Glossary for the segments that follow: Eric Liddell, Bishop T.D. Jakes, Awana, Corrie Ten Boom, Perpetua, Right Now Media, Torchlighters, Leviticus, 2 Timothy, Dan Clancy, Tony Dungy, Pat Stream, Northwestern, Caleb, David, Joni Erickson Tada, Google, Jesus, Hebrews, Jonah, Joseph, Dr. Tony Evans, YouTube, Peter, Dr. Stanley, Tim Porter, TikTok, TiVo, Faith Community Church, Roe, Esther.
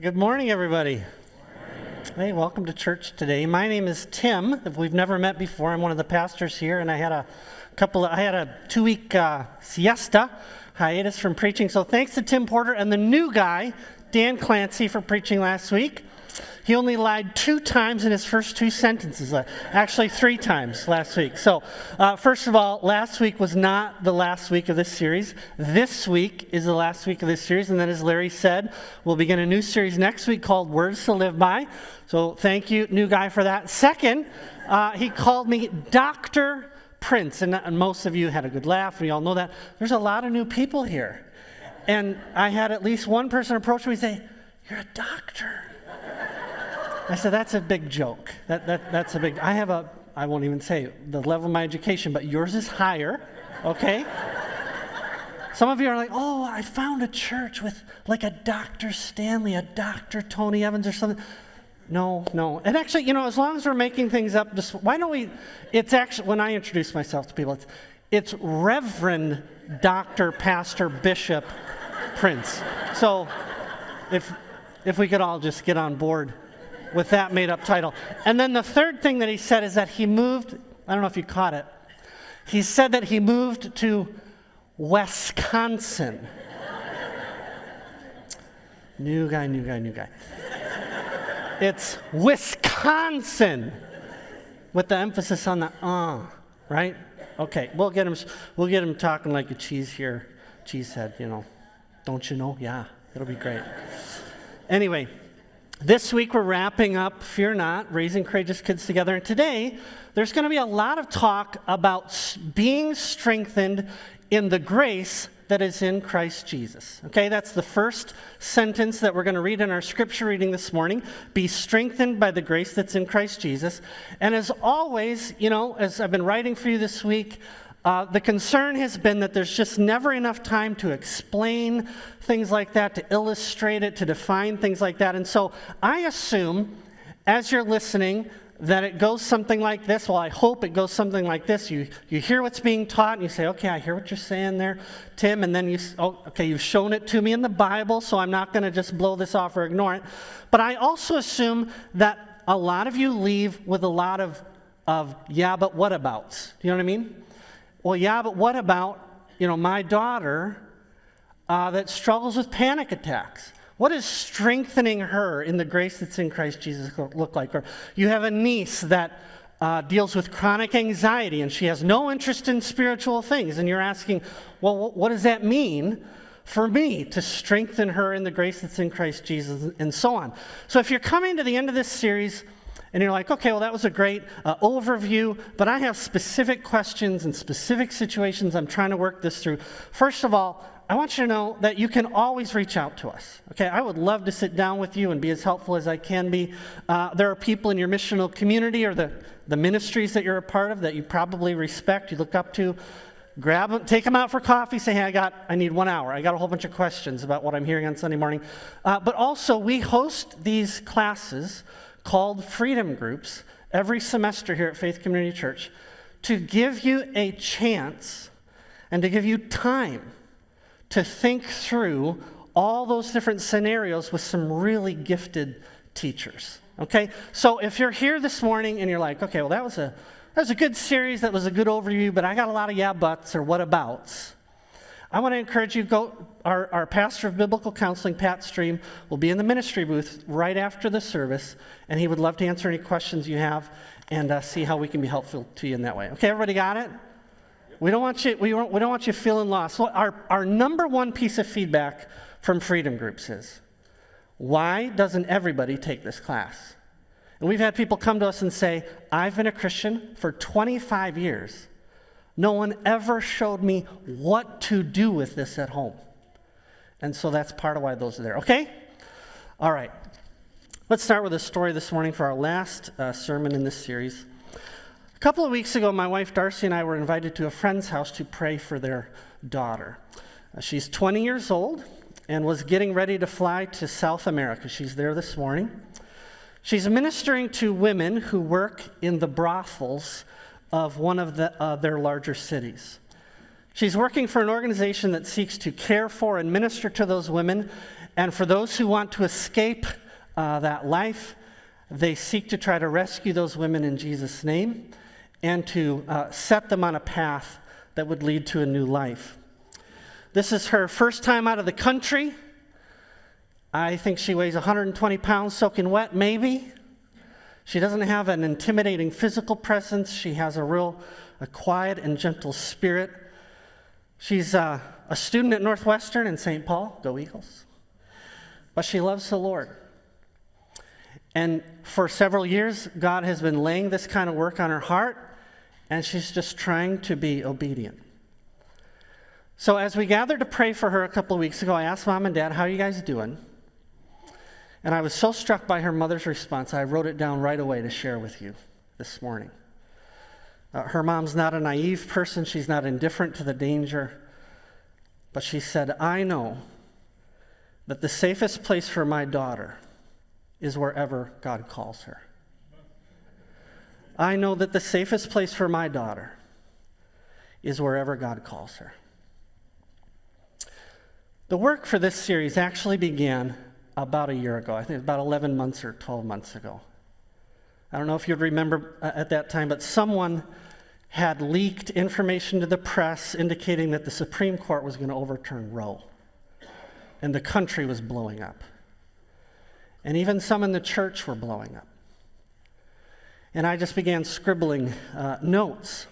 Good morning, everybody. Hey, welcome to church today. My name is Tim. If we've never met before, I'm one of the pastors here, and I had a 2-week siesta hiatus from preaching. So thanks to Tim Porter and the new guy, Dan Clancy, for preaching last week. He only lied 2 times in his first 2 sentences, actually 3 times last week. So first of all, last week was not the last week of this series. This week is the last week of this series. And then, as Larry said, we'll begin a new series next week called Words to Live By. So thank you, new guy, for that. Second, he called me Dr. Prince. And most of you had a good laugh. We all know that. There's a lot of new people here. And I had at least one person approach me and say, "You're a doctor." I said, "That's a big joke. That's a big, I won't even say the level of my education, but yours is higher, okay?" Some of you are like, "Oh, I found a church with like a Dr. Stanley, a Dr. Tony Evans or something." No. And actually, you know, as long as we're making things up, just, why don't we, it's actually, when I introduce myself to people, it's Reverend Dr. Pastor Bishop Prince. So if we could all just get on board with that made-up title. And then the third thing that he said is that he moved, I don't know if you caught it, he said that he moved to Wisconsin. New guy. It's Wisconsin, with the emphasis on the right? Okay, we'll get him talking like a cheesehead, you know. Don't you know? Yeah, it'll be great. Anyway, this week we're wrapping up Fear Not, Raising Courageous Kids Together. And today there's going to be a lot of talk about being strengthened in the grace that is in Christ Jesus. Okay, that's the first sentence that we're going to read in our scripture reading this morning. Be strengthened by the grace that's in Christ Jesus. And as always, you know, as I've been writing for you this week, the concern has been that there's just never enough time to explain things like that, to illustrate it, to define things like that. And so I assume, as you're listening, that it goes something like this. Well, I hope it goes something like this. You hear what's being taught, and you say, "Okay, I hear what you're saying there, Tim." And then you've shown it to me in the Bible, so I'm not going to just blow this off or ignore it. But I also assume that a lot of you leave with a lot of yeah, but what about? Do you know what I mean? Well, yeah, but what about, you know, my daughter that struggles with panic attacks? What is strengthening her in the grace that's in Christ Jesus look like? Or you have a niece that deals with chronic anxiety and she has no interest in spiritual things. And you're asking, well, what does that mean for me to strengthen her in the grace that's in Christ Jesus, and so on? So if you're coming to the end of this series, and you're like, "Okay, well, that was a great overview, but I have specific questions and specific situations I'm trying to work this through." First of all, I want you to know that you can always reach out to us. Okay, I would love to sit down with you and be as helpful as I can be. There are people in your missional community or the ministries that you're a part of that you probably respect, you look up to. Grab them, take them out for coffee, say, "Hey, I need 1 hour. I got a whole bunch of questions about what I'm hearing on Sunday morning." But also, we host these classes called Freedom Groups every semester here at Faith Community Church to give you a chance and to give you time to think through all those different scenarios with some really gifted teachers. Okay, so if you're here this morning and you're like, "Okay, well, that was a good series, that was a good overview, but I got a lot of yeah buts or what abouts," I want to encourage you, go. Our pastor of biblical counseling, Pat Stream, will be in the ministry booth right after the service, and he would love to answer any questions you have and see how we can be helpful to you in that way. Okay, everybody got it? We don't want you feeling lost. Well, our number one piece of feedback from Freedom Groups is, why doesn't everybody take this class? And we've had people come to us and say, "I've been a Christian for 25 years. No one ever showed me what to do with this at home." And so that's part of why those are there, okay? All right. Let's start with a story this morning for our last sermon in this series. A couple of weeks ago, my wife Darcy and I were invited to a friend's house to pray for their daughter. She's 20 years old and was getting ready to fly to South America. She's there this morning. She's ministering to women who work in the brothels of one of their larger cities. She's working for an organization that seeks to care for and minister to those women And for those who want to escape that life, they seek to try to rescue those women in Jesus' name and to set them on a path that would lead to a new life. This is her first time out of the country. I think she weighs 120 pounds, soaking wet, maybe. She doesn't have an intimidating physical presence. She has a quiet and gentle spirit. She's a student at Northwestern in St. Paul, go Eagles. But she loves the Lord. And for several years, God has been laying this kind of work on her heart, and she's just trying to be obedient. So as we gathered to pray for her a couple of weeks ago, I asked Mom and Dad, how are you guys doing? And I was so struck by her mother's response, I wrote it down right away to share with you this morning. Her mom's not a naive person. She's not indifferent to the danger. But she said, I know that the safest place for my daughter is wherever God calls her. I know that the safest place for my daughter is wherever God calls her. The work for this series actually began about a year ago. I think it was about 11 months or 12 months ago. I don't know if you'd remember at that time, but someone had leaked information to the press indicating that the Supreme Court was going to overturn Roe, and the country was blowing up. And even some in the church were blowing up. And I just began scribbling notes.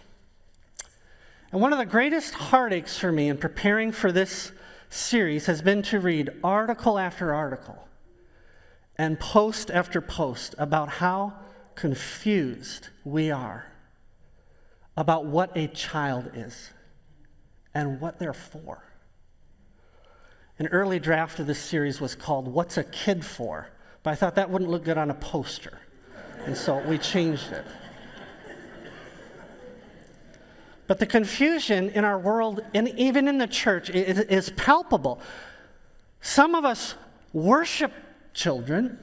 And one of the greatest heartaches for me in preparing for this series has been to read article after article and post after post about how confused we are about what a child is and what they're for. An early draft of this series was called What's a Kid For? But I thought that wouldn't look good on a poster. And so we changed it. But the confusion in our world, and even in the church, is palpable. Some of us worship children,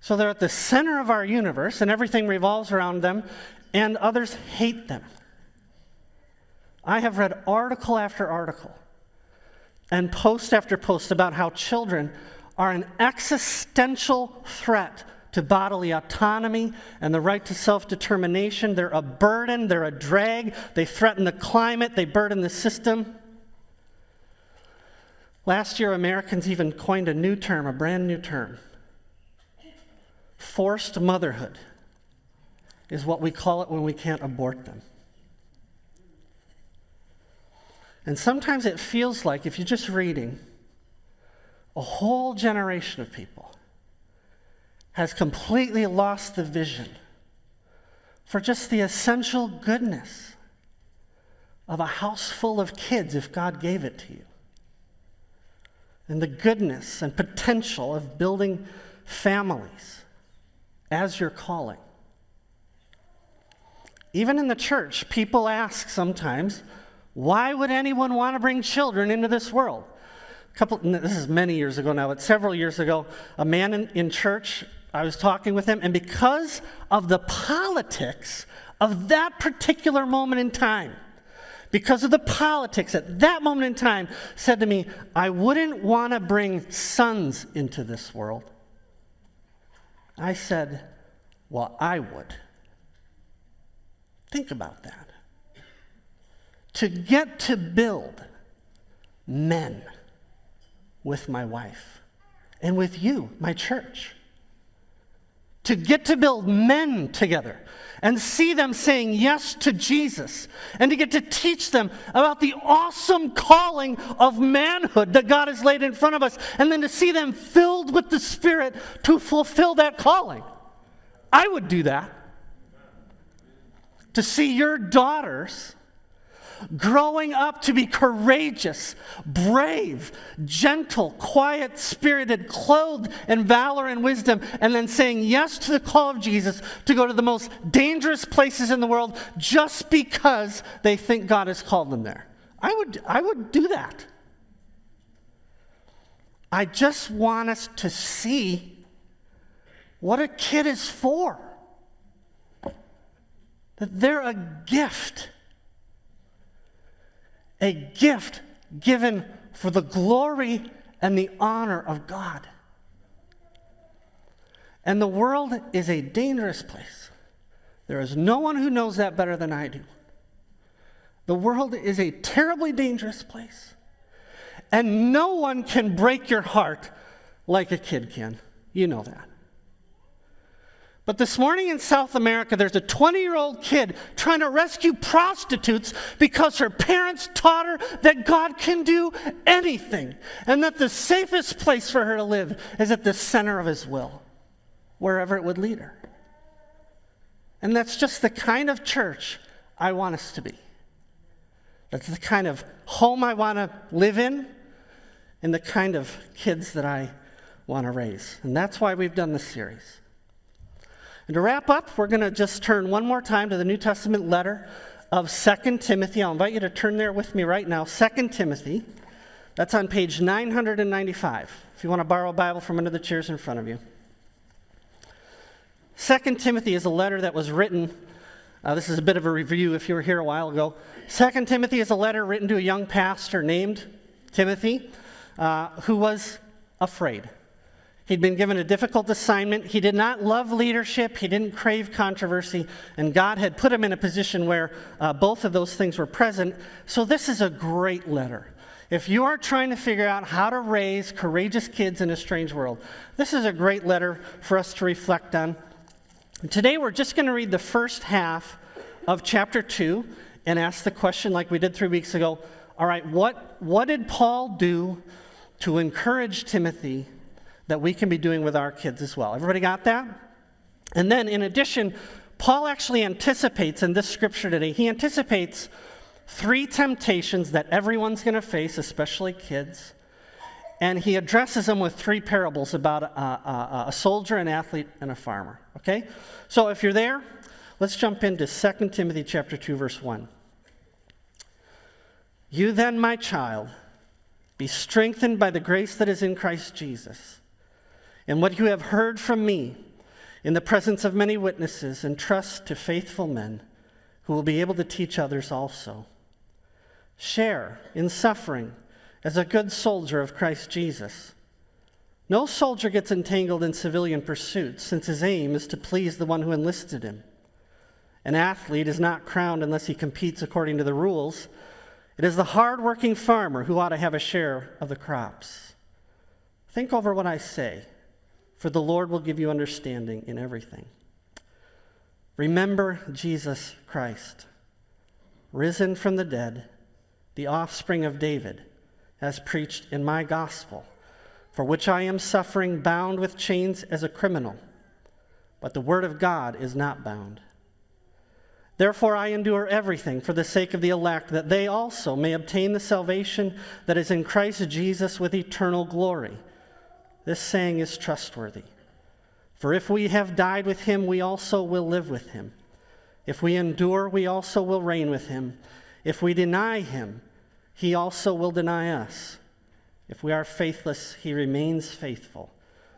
so they're at the center of our universe, and everything revolves around them, and others hate them. I have read article after article and post after post about how children are an existential threat to bodily autonomy and the right to self-determination. They're a burden, they're a drag, they threaten the climate, they burden the system. Last year, Americans even coined a new term, a brand new term. Forced motherhood is what we call it when we can't abort them. And sometimes it feels like, if you're just reading, a whole generation of people has completely lost the vision for just the essential goodness of a house full of kids if God gave it to you, and the goodness and potential of building families as your calling. Even in the church, people ask sometimes, why would anyone want to bring children into this world? This is many years ago now, but several years ago, a man in church, I was talking with him, and because of the politics of that particular moment in time, because of the politics at that moment in time, said to me, I wouldn't want to bring sons into this world. I said, well, I would. Think about that. To get to build men with my wife and with you, my church. To get to build men together and see them saying yes to Jesus, and to get to teach them about the awesome calling of manhood that God has laid in front of us, and then to see them filled with the Spirit to fulfill that calling. I would do that. To see your daughters growing up to be courageous, brave, gentle, quiet, spirited, clothed in valor and wisdom, and then saying yes to the call of Jesus to go to the most dangerous places in the world just because they think God has called them there. I would do that. I just want us to see what a kid is for. That they're a gift. A gift given for the glory and the honor of God. And the world is a dangerous place. There is no one who knows that better than I do. The world is a terribly dangerous place. And no one can break your heart like a kid can. You know that. But this morning in South America, there's a 20-year-old kid trying to rescue prostitutes because her parents taught her that God can do anything and that the safest place for her to live is at the center of his will, wherever it would lead her. And that's just the kind of church I want us to be. That's the kind of home I want to live in and the kind of kids that I want to raise. And that's why we've done this series. And to wrap up, we're going to just turn one more time to the New Testament letter of 2 Timothy. I'll invite you to turn there with me right now. 2 Timothy, that's on page 995, if you want to borrow a Bible from under the chairs in front of you. 2 Timothy is a letter that was written, this is a bit of a review if you were here a while ago. 2 Timothy is a letter written to a young pastor named Timothy, who was afraid. He'd been given a difficult assignment. He did not love leadership. He didn't crave controversy. And God had put him in a position where both of those things were present. So this is a great letter. If you are trying to figure out how to raise courageous kids in a strange world, this is a great letter for us to reflect on. And today we're just going to read the first half of chapter 2 and ask the question like we did 3 weeks ago. All right, what did Paul do to encourage Timothy that we can be doing with our kids as well? Everybody got that? And then in addition, Paul actually anticipates in this scripture today, he anticipates three temptations that everyone's going to face, especially kids. And he addresses them with three parables about a soldier, an athlete, and a farmer. Okay? So if you're there, let's jump into 2 Timothy chapter 2, verse 1. You then, my child, be strengthened by the grace that is in Christ Jesus. And what you have heard from me in the presence of many witnesses, entrust to faithful men who will be able to teach others also. Share in suffering as a good soldier of Christ Jesus. No soldier gets entangled in civilian pursuits, since his aim is to please the one who enlisted him. An athlete is not crowned unless he competes according to the rules. It is the hard-working farmer who ought to have a share of the crops. Think over what I say, for the Lord will give you understanding in everything. Remember Jesus Christ, risen from the dead, the offspring of David, as preached in my gospel, for which I am suffering, bound with chains as a criminal. But the word of God is not bound. Therefore I endure everything for the sake of the elect, that they also may obtain the salvation that is in Christ Jesus with eternal glory. This saying is trustworthy. For if we have died with him, we also will live with him. If we endure, we also will reign with him. If we deny him, he also will deny us. If we are faithless, he remains faithful,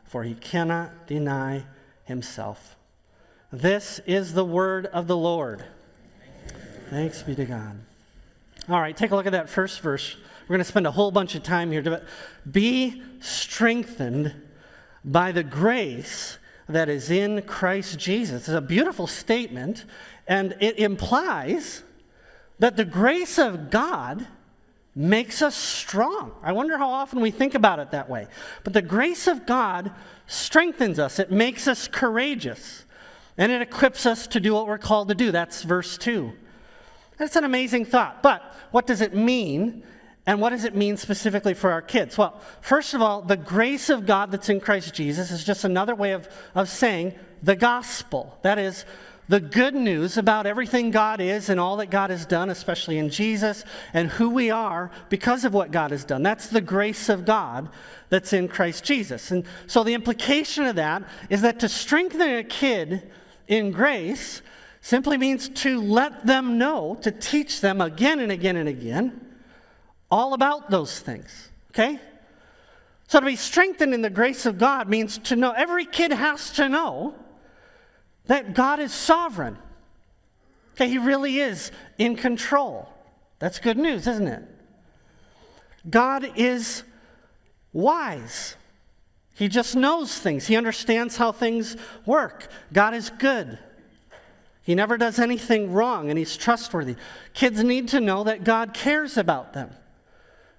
for he cannot deny himself. This is the word of the Lord. Thanks be to God. All right, take a look at that first verse. We're going to spend a whole bunch of time here. Be strengthened by the grace that is in Christ Jesus. It's a beautiful statement, and it implies that the grace of God makes us strong. I wonder how often we think about it that way. But the grace of God strengthens us. It makes us courageous, and it equips us to do what we're called to do. That's verse 2. That's an amazing thought, but what does it mean? And what does it mean specifically for our kids? Well, first of all, the grace of God that's in Christ Jesus is just another way of saying the gospel. That is, the good news about everything God is and all that God has done, especially in Jesus, and who we are because of what God has done. That's the grace of God that's in Christ Jesus. And so the implication of that is that to strengthen a kid in grace simply means to let them know, to teach them again and again and again, all about those things, okay? So to be strengthened in the grace of God means to know, every kid has to know that God is sovereign. Okay, he really is in control. That's good news, isn't it? God is wise. He just knows things. He understands how things work. God is good. He never does anything wrong, and he's trustworthy. Kids need to know that God cares about them.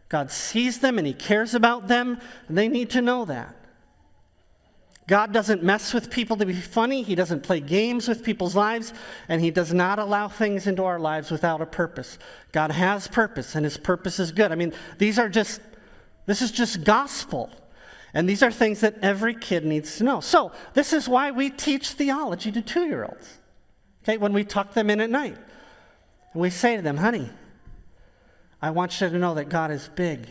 God sees them, and he cares about them, and they need to know that. God doesn't mess with people to be funny. He doesn't play games with people's lives, and he does not allow things into our lives without a purpose. God has purpose, and his purpose is good. I mean, this is just gospel. And these are things that every kid needs to know. So this is why we teach theology to 2-year-olds. Okay, when we tuck them in at night, and we say to them, honey, I want you to know that God is big,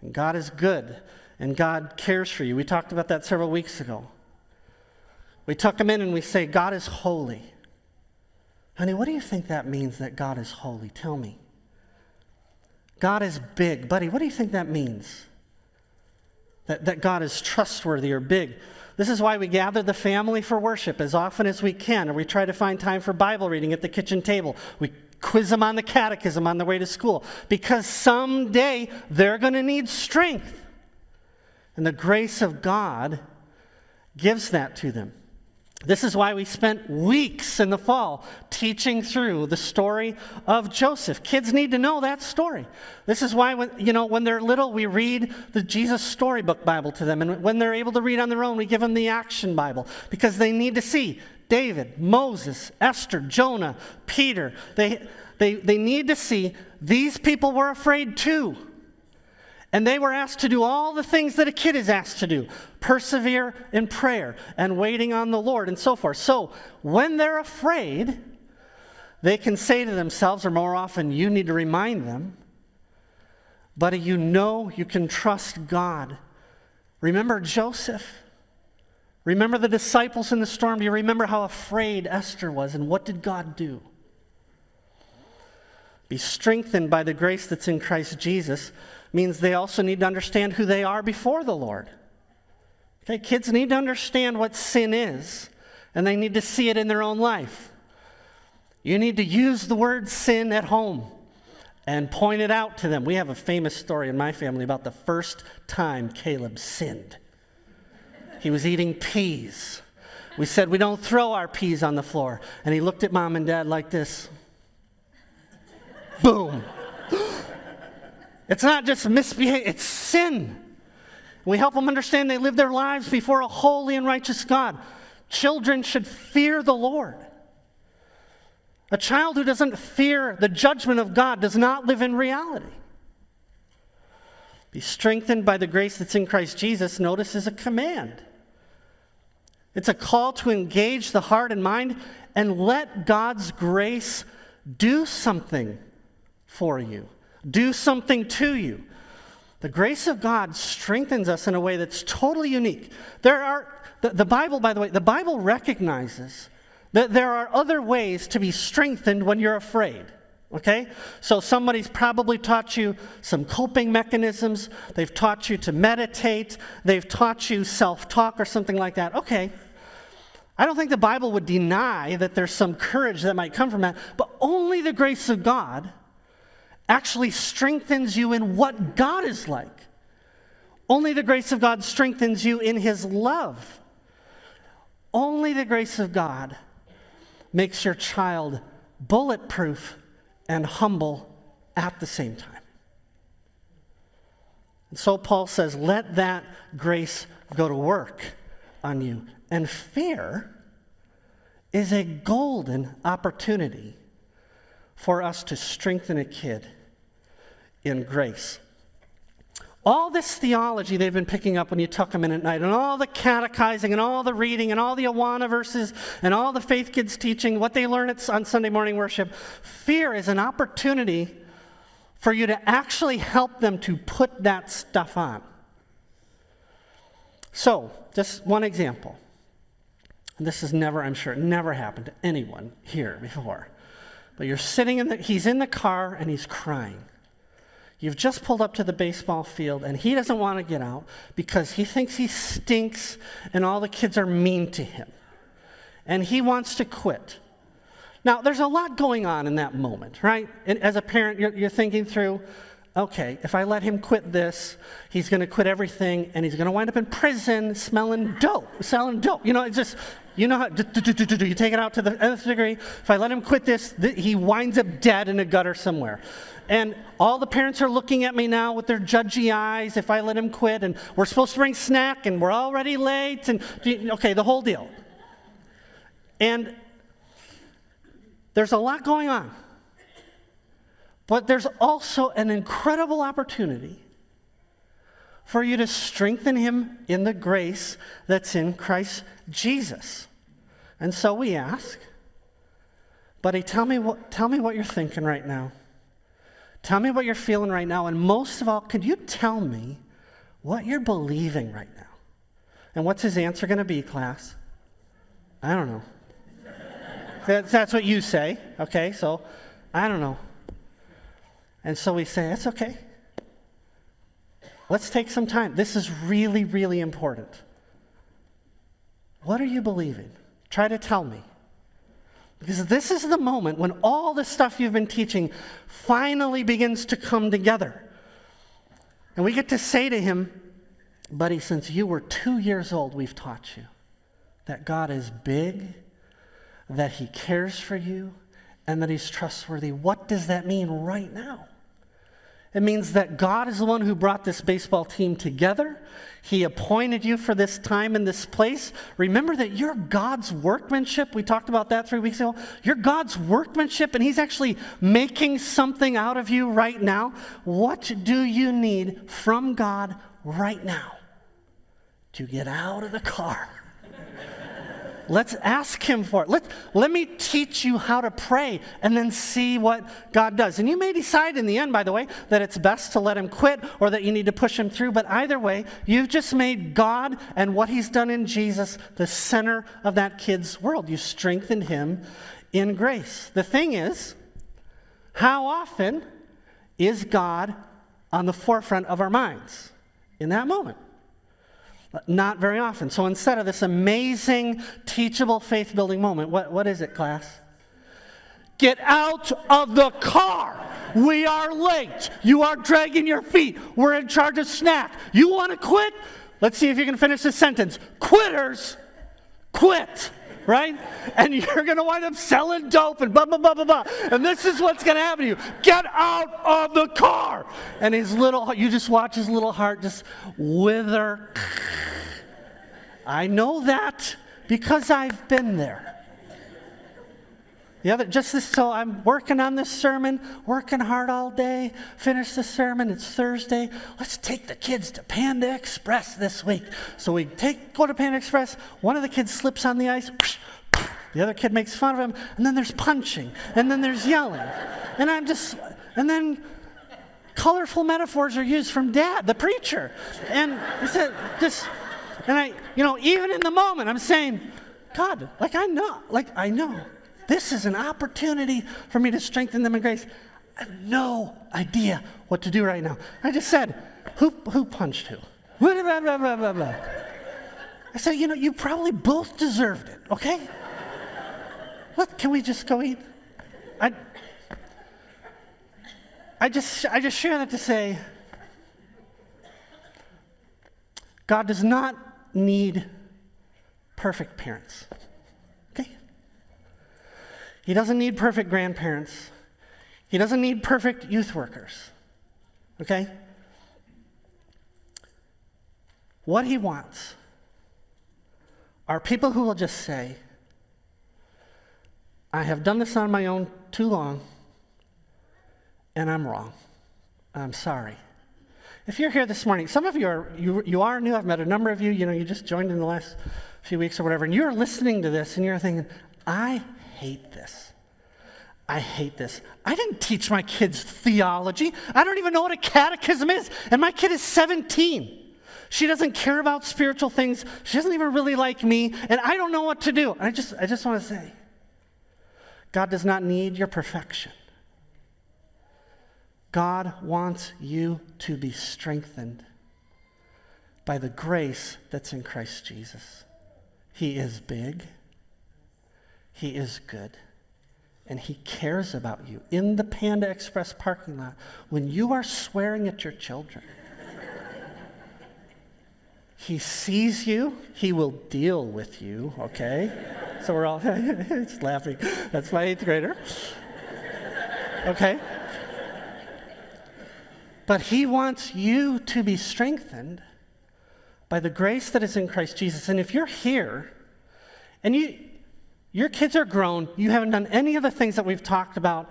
and God is good, and God cares for you. We talked about that several weeks ago. We tuck them in and we say, God is holy. Honey, what do you think that means that God is holy? Tell me. God is big. Buddy, what do you think that means? That God is trustworthy or big. This is why we gather the family for worship as often as we can, or we try to find time for Bible reading at the kitchen table. We quiz them on the catechism on the way to school, because someday they're going to need strength. And the grace of God gives that to them. This is why we spent weeks in the fall teaching through the story of Joseph. Kids need to know that story. This is why, when they're little, we read the Jesus Storybook Bible to them. And when they're able to read on their own, we give them the Action Bible, because they need to see David, Moses, Esther, Jonah, Peter. They need to see these people were afraid too. And they were asked to do all the things that a kid is asked to do. Persevere in prayer and waiting on the Lord and so forth. So when they're afraid, they can say to themselves, or more often you need to remind them, buddy, you know you can trust God. Remember Joseph. Remember the disciples in the storm. Do you remember how afraid Esther was, and what did God do? Be strengthened by the grace that's in Christ Jesus means they also need to understand who they are before the Lord. Okay, kids need to understand what sin is, and they need to see it in their own life. You need to use the word sin at home and point it out to them. We have a famous story in my family about the first time Caleb sinned. He was eating peas. We said, we don't throw our peas on the floor. And he looked at mom and dad like this. Boom. It's not just misbehavior, it's sin. We help them understand they live their lives before a holy and righteous God. Children should fear the Lord. A child who doesn't fear the judgment of God does not live in reality. Be strengthened by the grace that's in Christ Jesus, notice, is a command. It's a call to engage the heart and mind and let God's grace do something for you. Do something to you. The grace of God strengthens us in a way that's totally unique. The Bible, by the way, the Bible recognizes that there are other ways to be strengthened when you're afraid. Okay? So somebody's probably taught you some coping mechanisms. They've taught you to meditate. They've taught you self-talk or something like that. Okay. I don't think the Bible would deny that there's some courage that might come from that, but only the grace of God actually strengthens you in what God is like. Only the grace of God strengthens you in his love. Only the grace of God makes your child bulletproof and humble at the same time. And so Paul says, let that grace go to work on you. And fear is a golden opportunity for us to strengthen a kid in grace. All this theology they've been picking up when you tuck them in at night, and all the catechizing, and all the reading, and all the Awana verses, and all the faith kids teaching, what they learn on Sunday morning worship, fear is an opportunity for you to actually help them to put that stuff on. So, just one example. And this has never, I'm sure, never happened to anyone here before. But you're sitting he's in the car and he's crying. You've just pulled up to the baseball field and he doesn't want to get out because he thinks he stinks and all the kids are mean to him. And he wants to quit. Now, there's a lot going on in that moment, right? And as a parent, you're thinking through, okay, if I let him quit this, he's going to quit everything, and he's going to wind up in prison smelling dope, selling dope. You know, it's just, you know how, you take it out to the nth degree. If I let him quit this, he winds up dead in a gutter somewhere. And all the parents are looking at me now with their judgy eyes if I let him quit, and we're supposed to bring snack, and we're already late, and okay, the whole deal. And there's a lot going on. But there's also an incredible opportunity for you to strengthen him in the grace that's in Christ Jesus. And so we ask, buddy, tell me what you're thinking right now. Tell me what you're feeling right now. And most of all, could you tell me what you're believing right now? And what's his answer going to be, class? I don't know. That's what you say, okay? So, I don't know. And so we say, that's okay. Let's take some time. This is really, really important. What are you believing? Try to tell me. Because this is the moment when all the stuff you've been teaching finally begins to come together. And we get to say to him, buddy, since you were 2 years old, we've taught you that God is big, that he cares for you, and that he's trustworthy. What does that mean right now? It means that God is the one who brought this baseball team together. He appointed you for this time and this place. Remember that you're God's workmanship. We talked about that 3 weeks ago. You're God's workmanship, and he's actually making something out of you right now. What do you need from God right now? To get out of the car. Let's ask him for it. Let me teach you how to pray and then see what God does. And you may decide in the end, by the way, that it's best to let him quit or that you need to push him through. But either way, you've just made God and what he's done in Jesus the center of that kid's world. You strengthened him in grace. The thing is, how often is God on the forefront of our minds in that moment? Not very often. So instead of this amazing, teachable, faith-building moment, what is it, class? Get out of the car. We are late. You are dragging your feet. We're in charge of snack. You want to quit? Let's see if you can finish this sentence. Quitters, quit, right? And you're going to wind up selling dope and blah, blah, blah, blah, blah. And this is what's going to happen to you. Get out of the car. And you just watch his little heart just wither. I know that because I've been there. So I'm working on this sermon, working hard all day, finish the sermon, it's Thursday. Let's take the kids to Panda Express this week. So we go to Panda Express, one of the kids slips on the ice, the other kid makes fun of him, and then there's punching, and then there's yelling. And then colorful metaphors are used from Dad, the preacher. And even in the moment, I'm saying, God, I know. This is an opportunity for me to strengthen them in grace. I have no idea what to do right now. I just said, who punched who? Blah, blah, blah, blah, blah, blah. I said, you probably both deserved it, okay? Look, can we just go eat? I just share that to say, God does not need perfect parents. He doesn't need perfect grandparents. He doesn't need perfect youth workers, okay? What he wants are people who will just say, I have done this on my own too long, and I'm wrong. I'm sorry. If you're here this morning, some of you are you are new. I've met a number of you. You just joined in the last few weeks or whatever, and you're listening to this, and you're thinking, I hate this. I didn't teach my kids theology. I don't even know what a catechism is. And my kid is 17. She doesn't care about spiritual things. She doesn't even really like me. And I don't know what to do. And I just want to say, God does not need your perfection. God wants you to be strengthened by the grace that's in Christ Jesus. He is big. He is good. and he cares about you in the Panda Express parking lot when you are swearing at your children. He sees you. He will deal with you, okay? So we're all just laughing. That's my 8th grader. Okay? But he wants you to be strengthened by the grace that is in Christ Jesus. And if you're here and your kids are grown, you haven't done any of the things that we've talked about,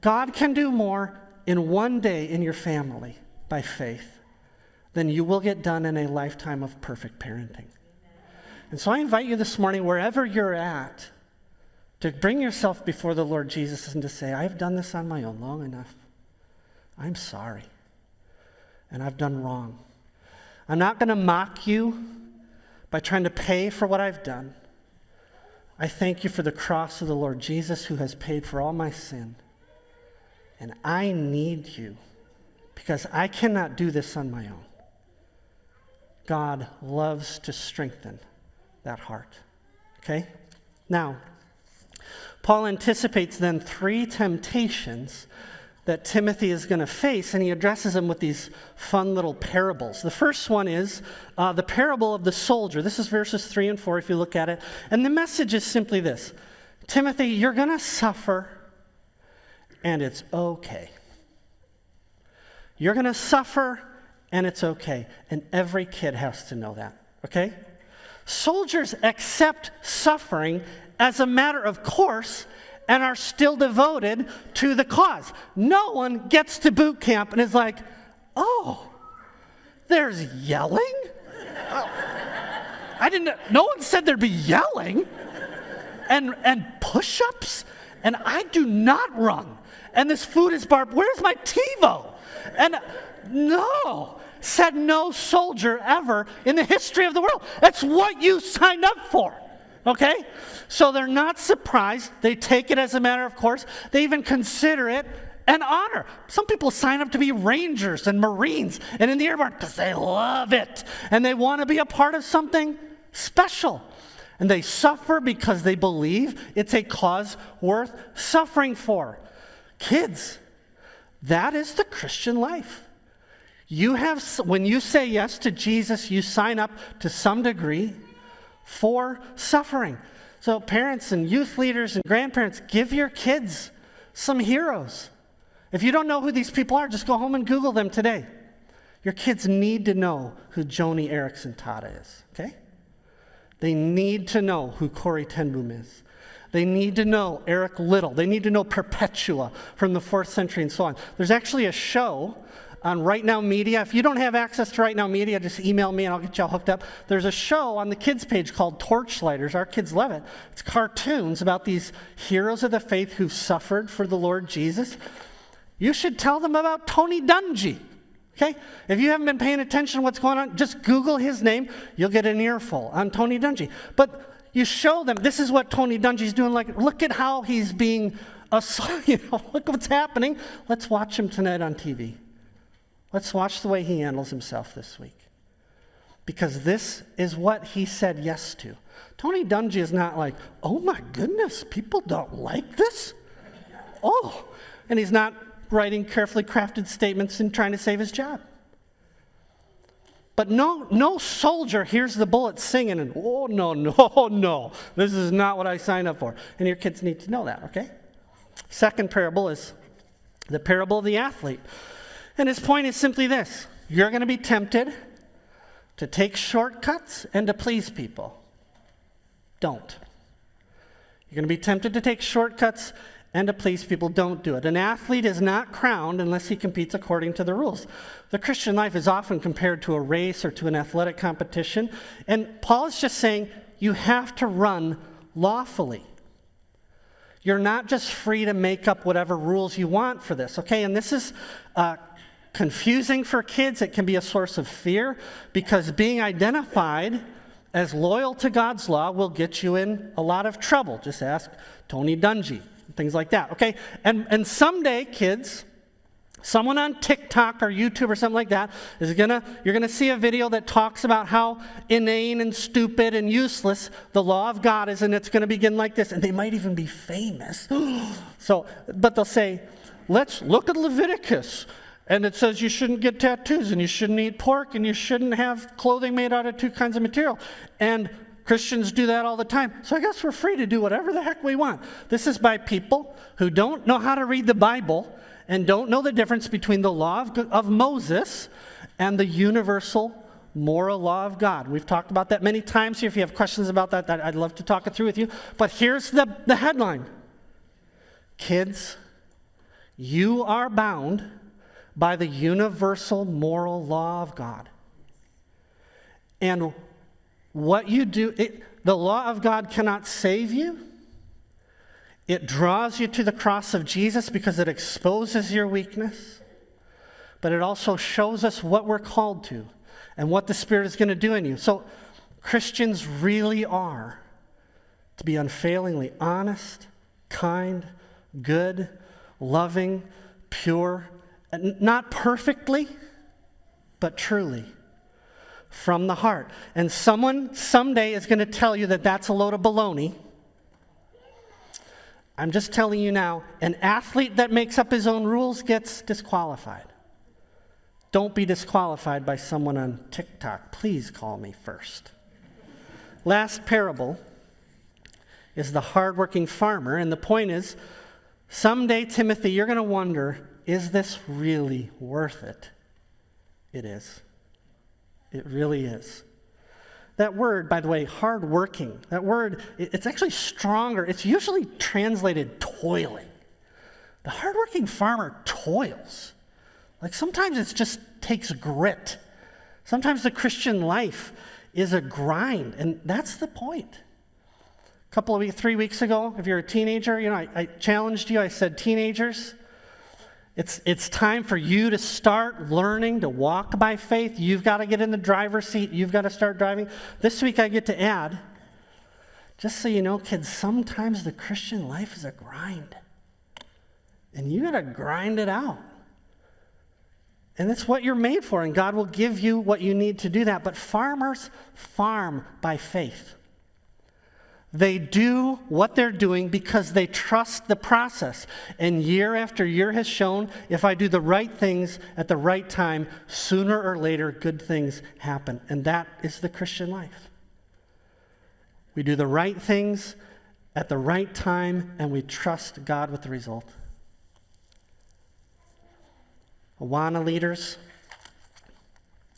God can do more in one day in your family by faith than you will get done in a lifetime of perfect parenting. And so I invite you this morning, wherever you're at, to bring yourself before the Lord Jesus and to say, I've done this on my own long enough. I'm sorry, and I've done wrong. I'm not going to mock you by trying to pay for what I've done. I thank you for the cross of the Lord Jesus who has paid for all my sin. And I need you because I cannot do this on my own. God loves to strengthen that heart. Okay? Now, Paul anticipates then 3 temptations that Timothy is going to face, and he addresses them with these fun little parables. The first one is the parable of the soldier. This is verses 3 and 4 if you look at it. And the message is simply this. Timothy, you're going to suffer, and it's okay. You're going to suffer, and it's okay. And every kid has to know that, okay? Soldiers accept suffering as a matter of course, and are still devoted to the cause. No one gets to boot camp and is like, oh, there's yelling? Oh, I didn't know. No one said there'd be yelling and push-ups, and I do not run, and this food is barbed. Where's my TiVo? And no, said no soldier ever in the history of the world. That's what you signed up for. Okay? So they're not surprised. They take it as a matter of course. They even consider it an honor. Some people sign up to be Rangers and Marines and in the airborne because they love it. And they want to be a part of something special. And they suffer because they believe it's a cause worth suffering for. Kids, that is the Christian life. You have, when you say yes to Jesus, you sign up to some degree for suffering. So parents and youth leaders and grandparents, give your kids some heroes. If you don't know who these people are, just go home and Google them today. Your kids need to know who Joni Erickson Tada is, okay? They need to know who Corrie Ten Boom is. They need to know Eric Liddell. They need to know Perpetua from the 4th century and so on. There's actually a show on Right Now Media. If you don't have access to Right Now Media, just email me and I'll get y'all hooked up. There's a show on the kids page called Torchlighters. Our kids love it. It's cartoons about these heroes of the faith who've suffered for the Lord Jesus. You should tell them about Tony Dungy, okay? If you haven't been paying attention to what's going on, just Google his name. You'll get an earful on Tony Dungy. But you show them, this is what Tony Dungy's doing. Like, look at how he's being assaulted. You know, look what's happening. Let's watch him tonight on TV. Let's watch the way he handles himself this week. Because this is what he said yes to. Tony Dungy is not like, oh my goodness, people don't like this? Oh, and he's not writing carefully crafted statements and trying to save his job. But no soldier hears the bullets singing and, oh no, this is not what I signed up for. And your kids need to know that, okay? Second parable is the parable of the athlete. And his point is simply this. You're going to be tempted to take shortcuts and to please people. Don't. You're going to be tempted to take shortcuts and to please people. Don't do it. An athlete is not crowned unless he competes according to the rules. The Christian life is often compared to a race or to an athletic competition. And Paul is just saying you have to run lawfully. You're not just free to make up whatever rules you want for this, okay? And this is confusing for kids. It can be a source of fear because being identified as loyal to God's law will get you in a lot of trouble. Just ask Tony Dungy, things like that, okay? And someday, kids, Someone on TikTok or YouTube or something like that is you're gonna see a video that talks about how inane and stupid and useless the law of God is, and it's gonna begin like this, and they might even be famous. But they'll say, let's look at Leviticus. And it says you shouldn't get tattoos, and you shouldn't eat pork, and you shouldn't have clothing made out of two kinds of material. And Christians do that all the time, so I guess we're free to do whatever the heck we want. This is by people who don't know how to read the Bible and don't know the difference between the law of Moses and the universal moral law of God. We've talked about that many times here. If you have questions about that, I'd love to talk it through with you. But here's the headline. Kids, you are bound by the universal moral law of God. And what you do, the law of God cannot save you. It draws you to the cross of Jesus because it exposes your weakness, but it also shows us what we're called to and what the Spirit is going to do in you. So Christians really are to be unfailingly honest, kind, good, loving, pure, not perfectly, but truly, from the heart. And someone someday is going to tell you that that's a load of baloney. I'm just telling you now, an athlete that makes up his own rules gets disqualified. Don't be disqualified by someone on TikTok. Please call me first. Last parable is the hardworking farmer, and the point is, someday, Timothy, you're going to wonder, is this really worth it? It is. It really is. That word, by the way, hardworking, that word, it's actually stronger. It's usually translated toiling. The hardworking farmer toils. Like sometimes it just takes grit. Sometimes the Christian life is a grind, and that's the point. A couple of weeks, 3 weeks ago, if you're a teenager, I challenged you. I said, teenagers, it's time for you to start learning to walk by faith. You've got to get in the driver's seat. You've got to start driving. This week I get to add, just so you know, kids, sometimes the Christian life is a grind. And you got to grind it out. And it's what you're made for, and God will give you what you need to do that. But farmers farm by faith. They do what they're doing because they trust the process. And year after year has shown, if I do the right things at the right time, sooner or later, good things happen. And that is the Christian life. We do the right things at the right time, and we trust God with the result. Awana leaders,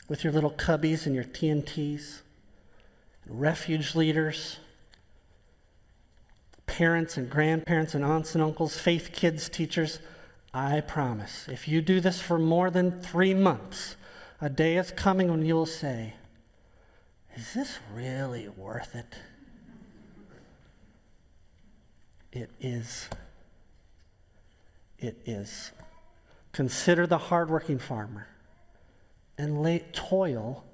with your little cubbies and your TNTs, refuge leaders, parents and grandparents and aunts and uncles, faith kids, teachers, I promise, if you do this for more than 3 months, a day is coming when you will say, is this really worth it? It is. It is. Consider the hardworking farmer and toil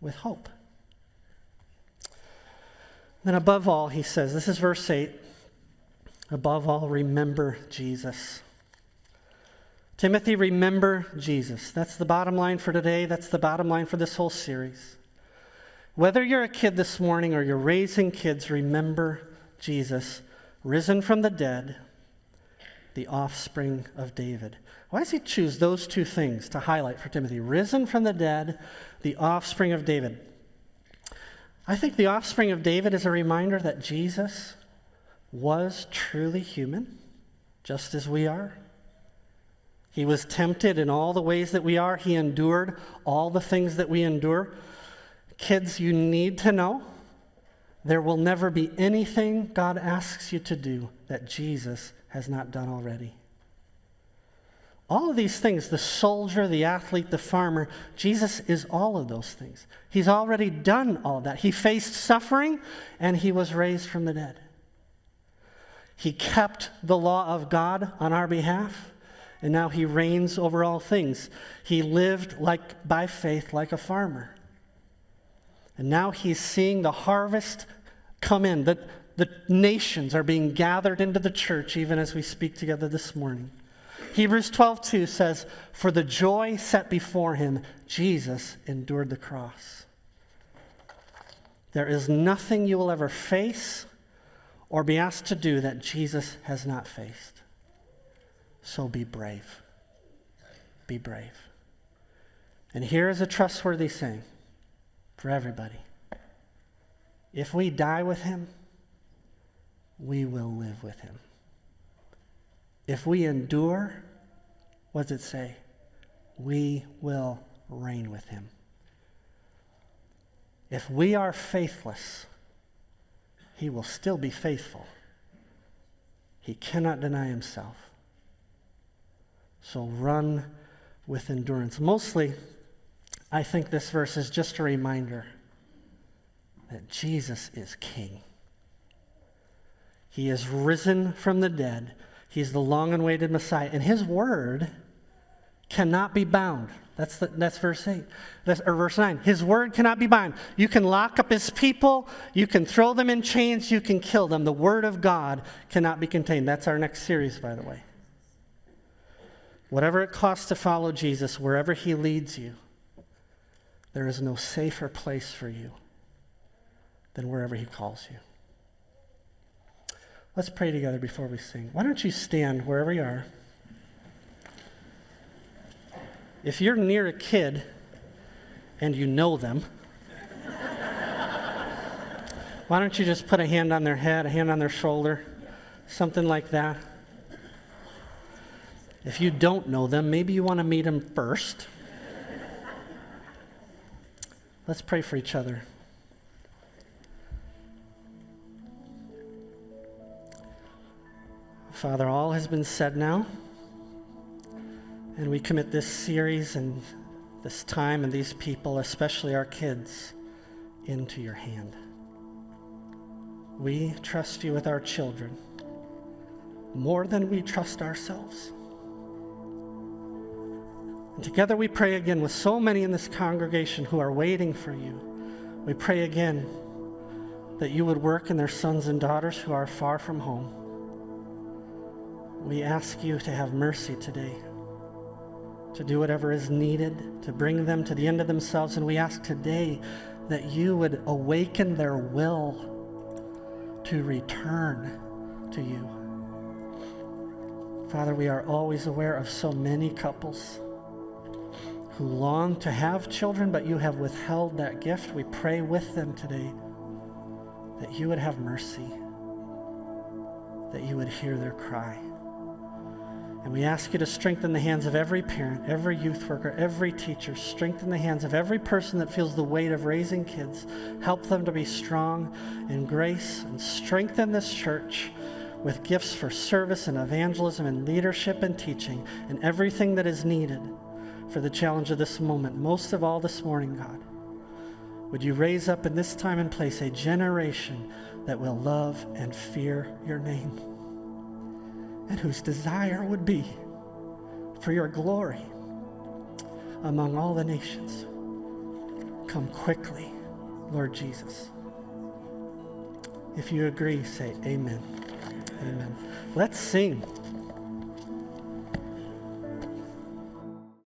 with hope. Then above all, he says, this is verse 8, above all, remember Jesus. Timothy, remember Jesus. That's the bottom line for today. That's the bottom line for this whole series. Whether you're a kid this morning or you're raising kids, remember Jesus, risen from the dead, the offspring of David. Why does he choose those two things to highlight for Timothy? Risen from the dead, the offspring of David. I think the offspring of David is a reminder that Jesus was truly human, just as we are. He was tempted in all the ways that we are. He endured all the things that we endure. Kids, you need to know there will never be anything God asks you to do that Jesus has not done already. All of these things, the soldier, the athlete, the farmer, Jesus is all of those things. He's already done all of that. He faced suffering, and he was raised from the dead. He kept the law of God on our behalf, and now he reigns over all things. He lived by faith like a farmer. And now he's seeing the harvest come in, that the nations are being gathered into the church even as we speak together this morning. Hebrews 12:2 says, "For the joy set before him, Jesus endured the cross." There is nothing you will ever face or be asked to do that Jesus has not faced. So be brave. Be brave. And here is a trustworthy saying for everybody. If we die with him, we will live with him. If we endure, what does it say? We will reign with him. If we are faithless, he will still be faithful. He cannot deny himself. So run with endurance. Mostly, I think this verse is just a reminder that Jesus is King. He is risen from the dead. He's the long-awaited Messiah, and his word cannot be bound. That's verse 8, or verse 9. His word cannot be bound. You can lock up his people. You can throw them in chains. You can kill them. The word of God cannot be contained. That's our next series, by the way. Whatever it costs to follow Jesus, wherever he leads you, there is no safer place for you than wherever he calls you. Let's pray together before we sing. Why don't you stand wherever you are? If you're near a kid and you know them, why don't you just put a hand on their head, a hand on their shoulder, something like that. If you don't know them, maybe you want to meet them first. Let's pray for each other. Father, all has been said now, and we commit this series and this time and these people, especially our kids, into your hand. We trust you with our children more than we trust ourselves. And together we pray again with so many in this congregation who are waiting for you. We pray again that you would work in their sons and daughters who are far from home. We ask you to have mercy today, to do whatever is needed, to bring them to the end of themselves. And we ask today that you would awaken their will to return to you. Father, we are always aware of so many couples who long to have children, but you have withheld that gift. We pray with them today that you would have mercy, that you would hear their cry. And we ask you to strengthen the hands of every parent, every youth worker, every teacher. Strengthen the hands of every person that feels the weight of raising kids. Help them to be strong in grace, and strengthen this church with gifts for service and evangelism and leadership and teaching and everything that is needed for the challenge of this moment. Most of all this morning, God, would you raise up in this time and place a generation that will love and fear your name, and whose desire would be for your glory among all the nations. Come quickly, Lord Jesus. If you agree, say amen. Amen. Let's sing.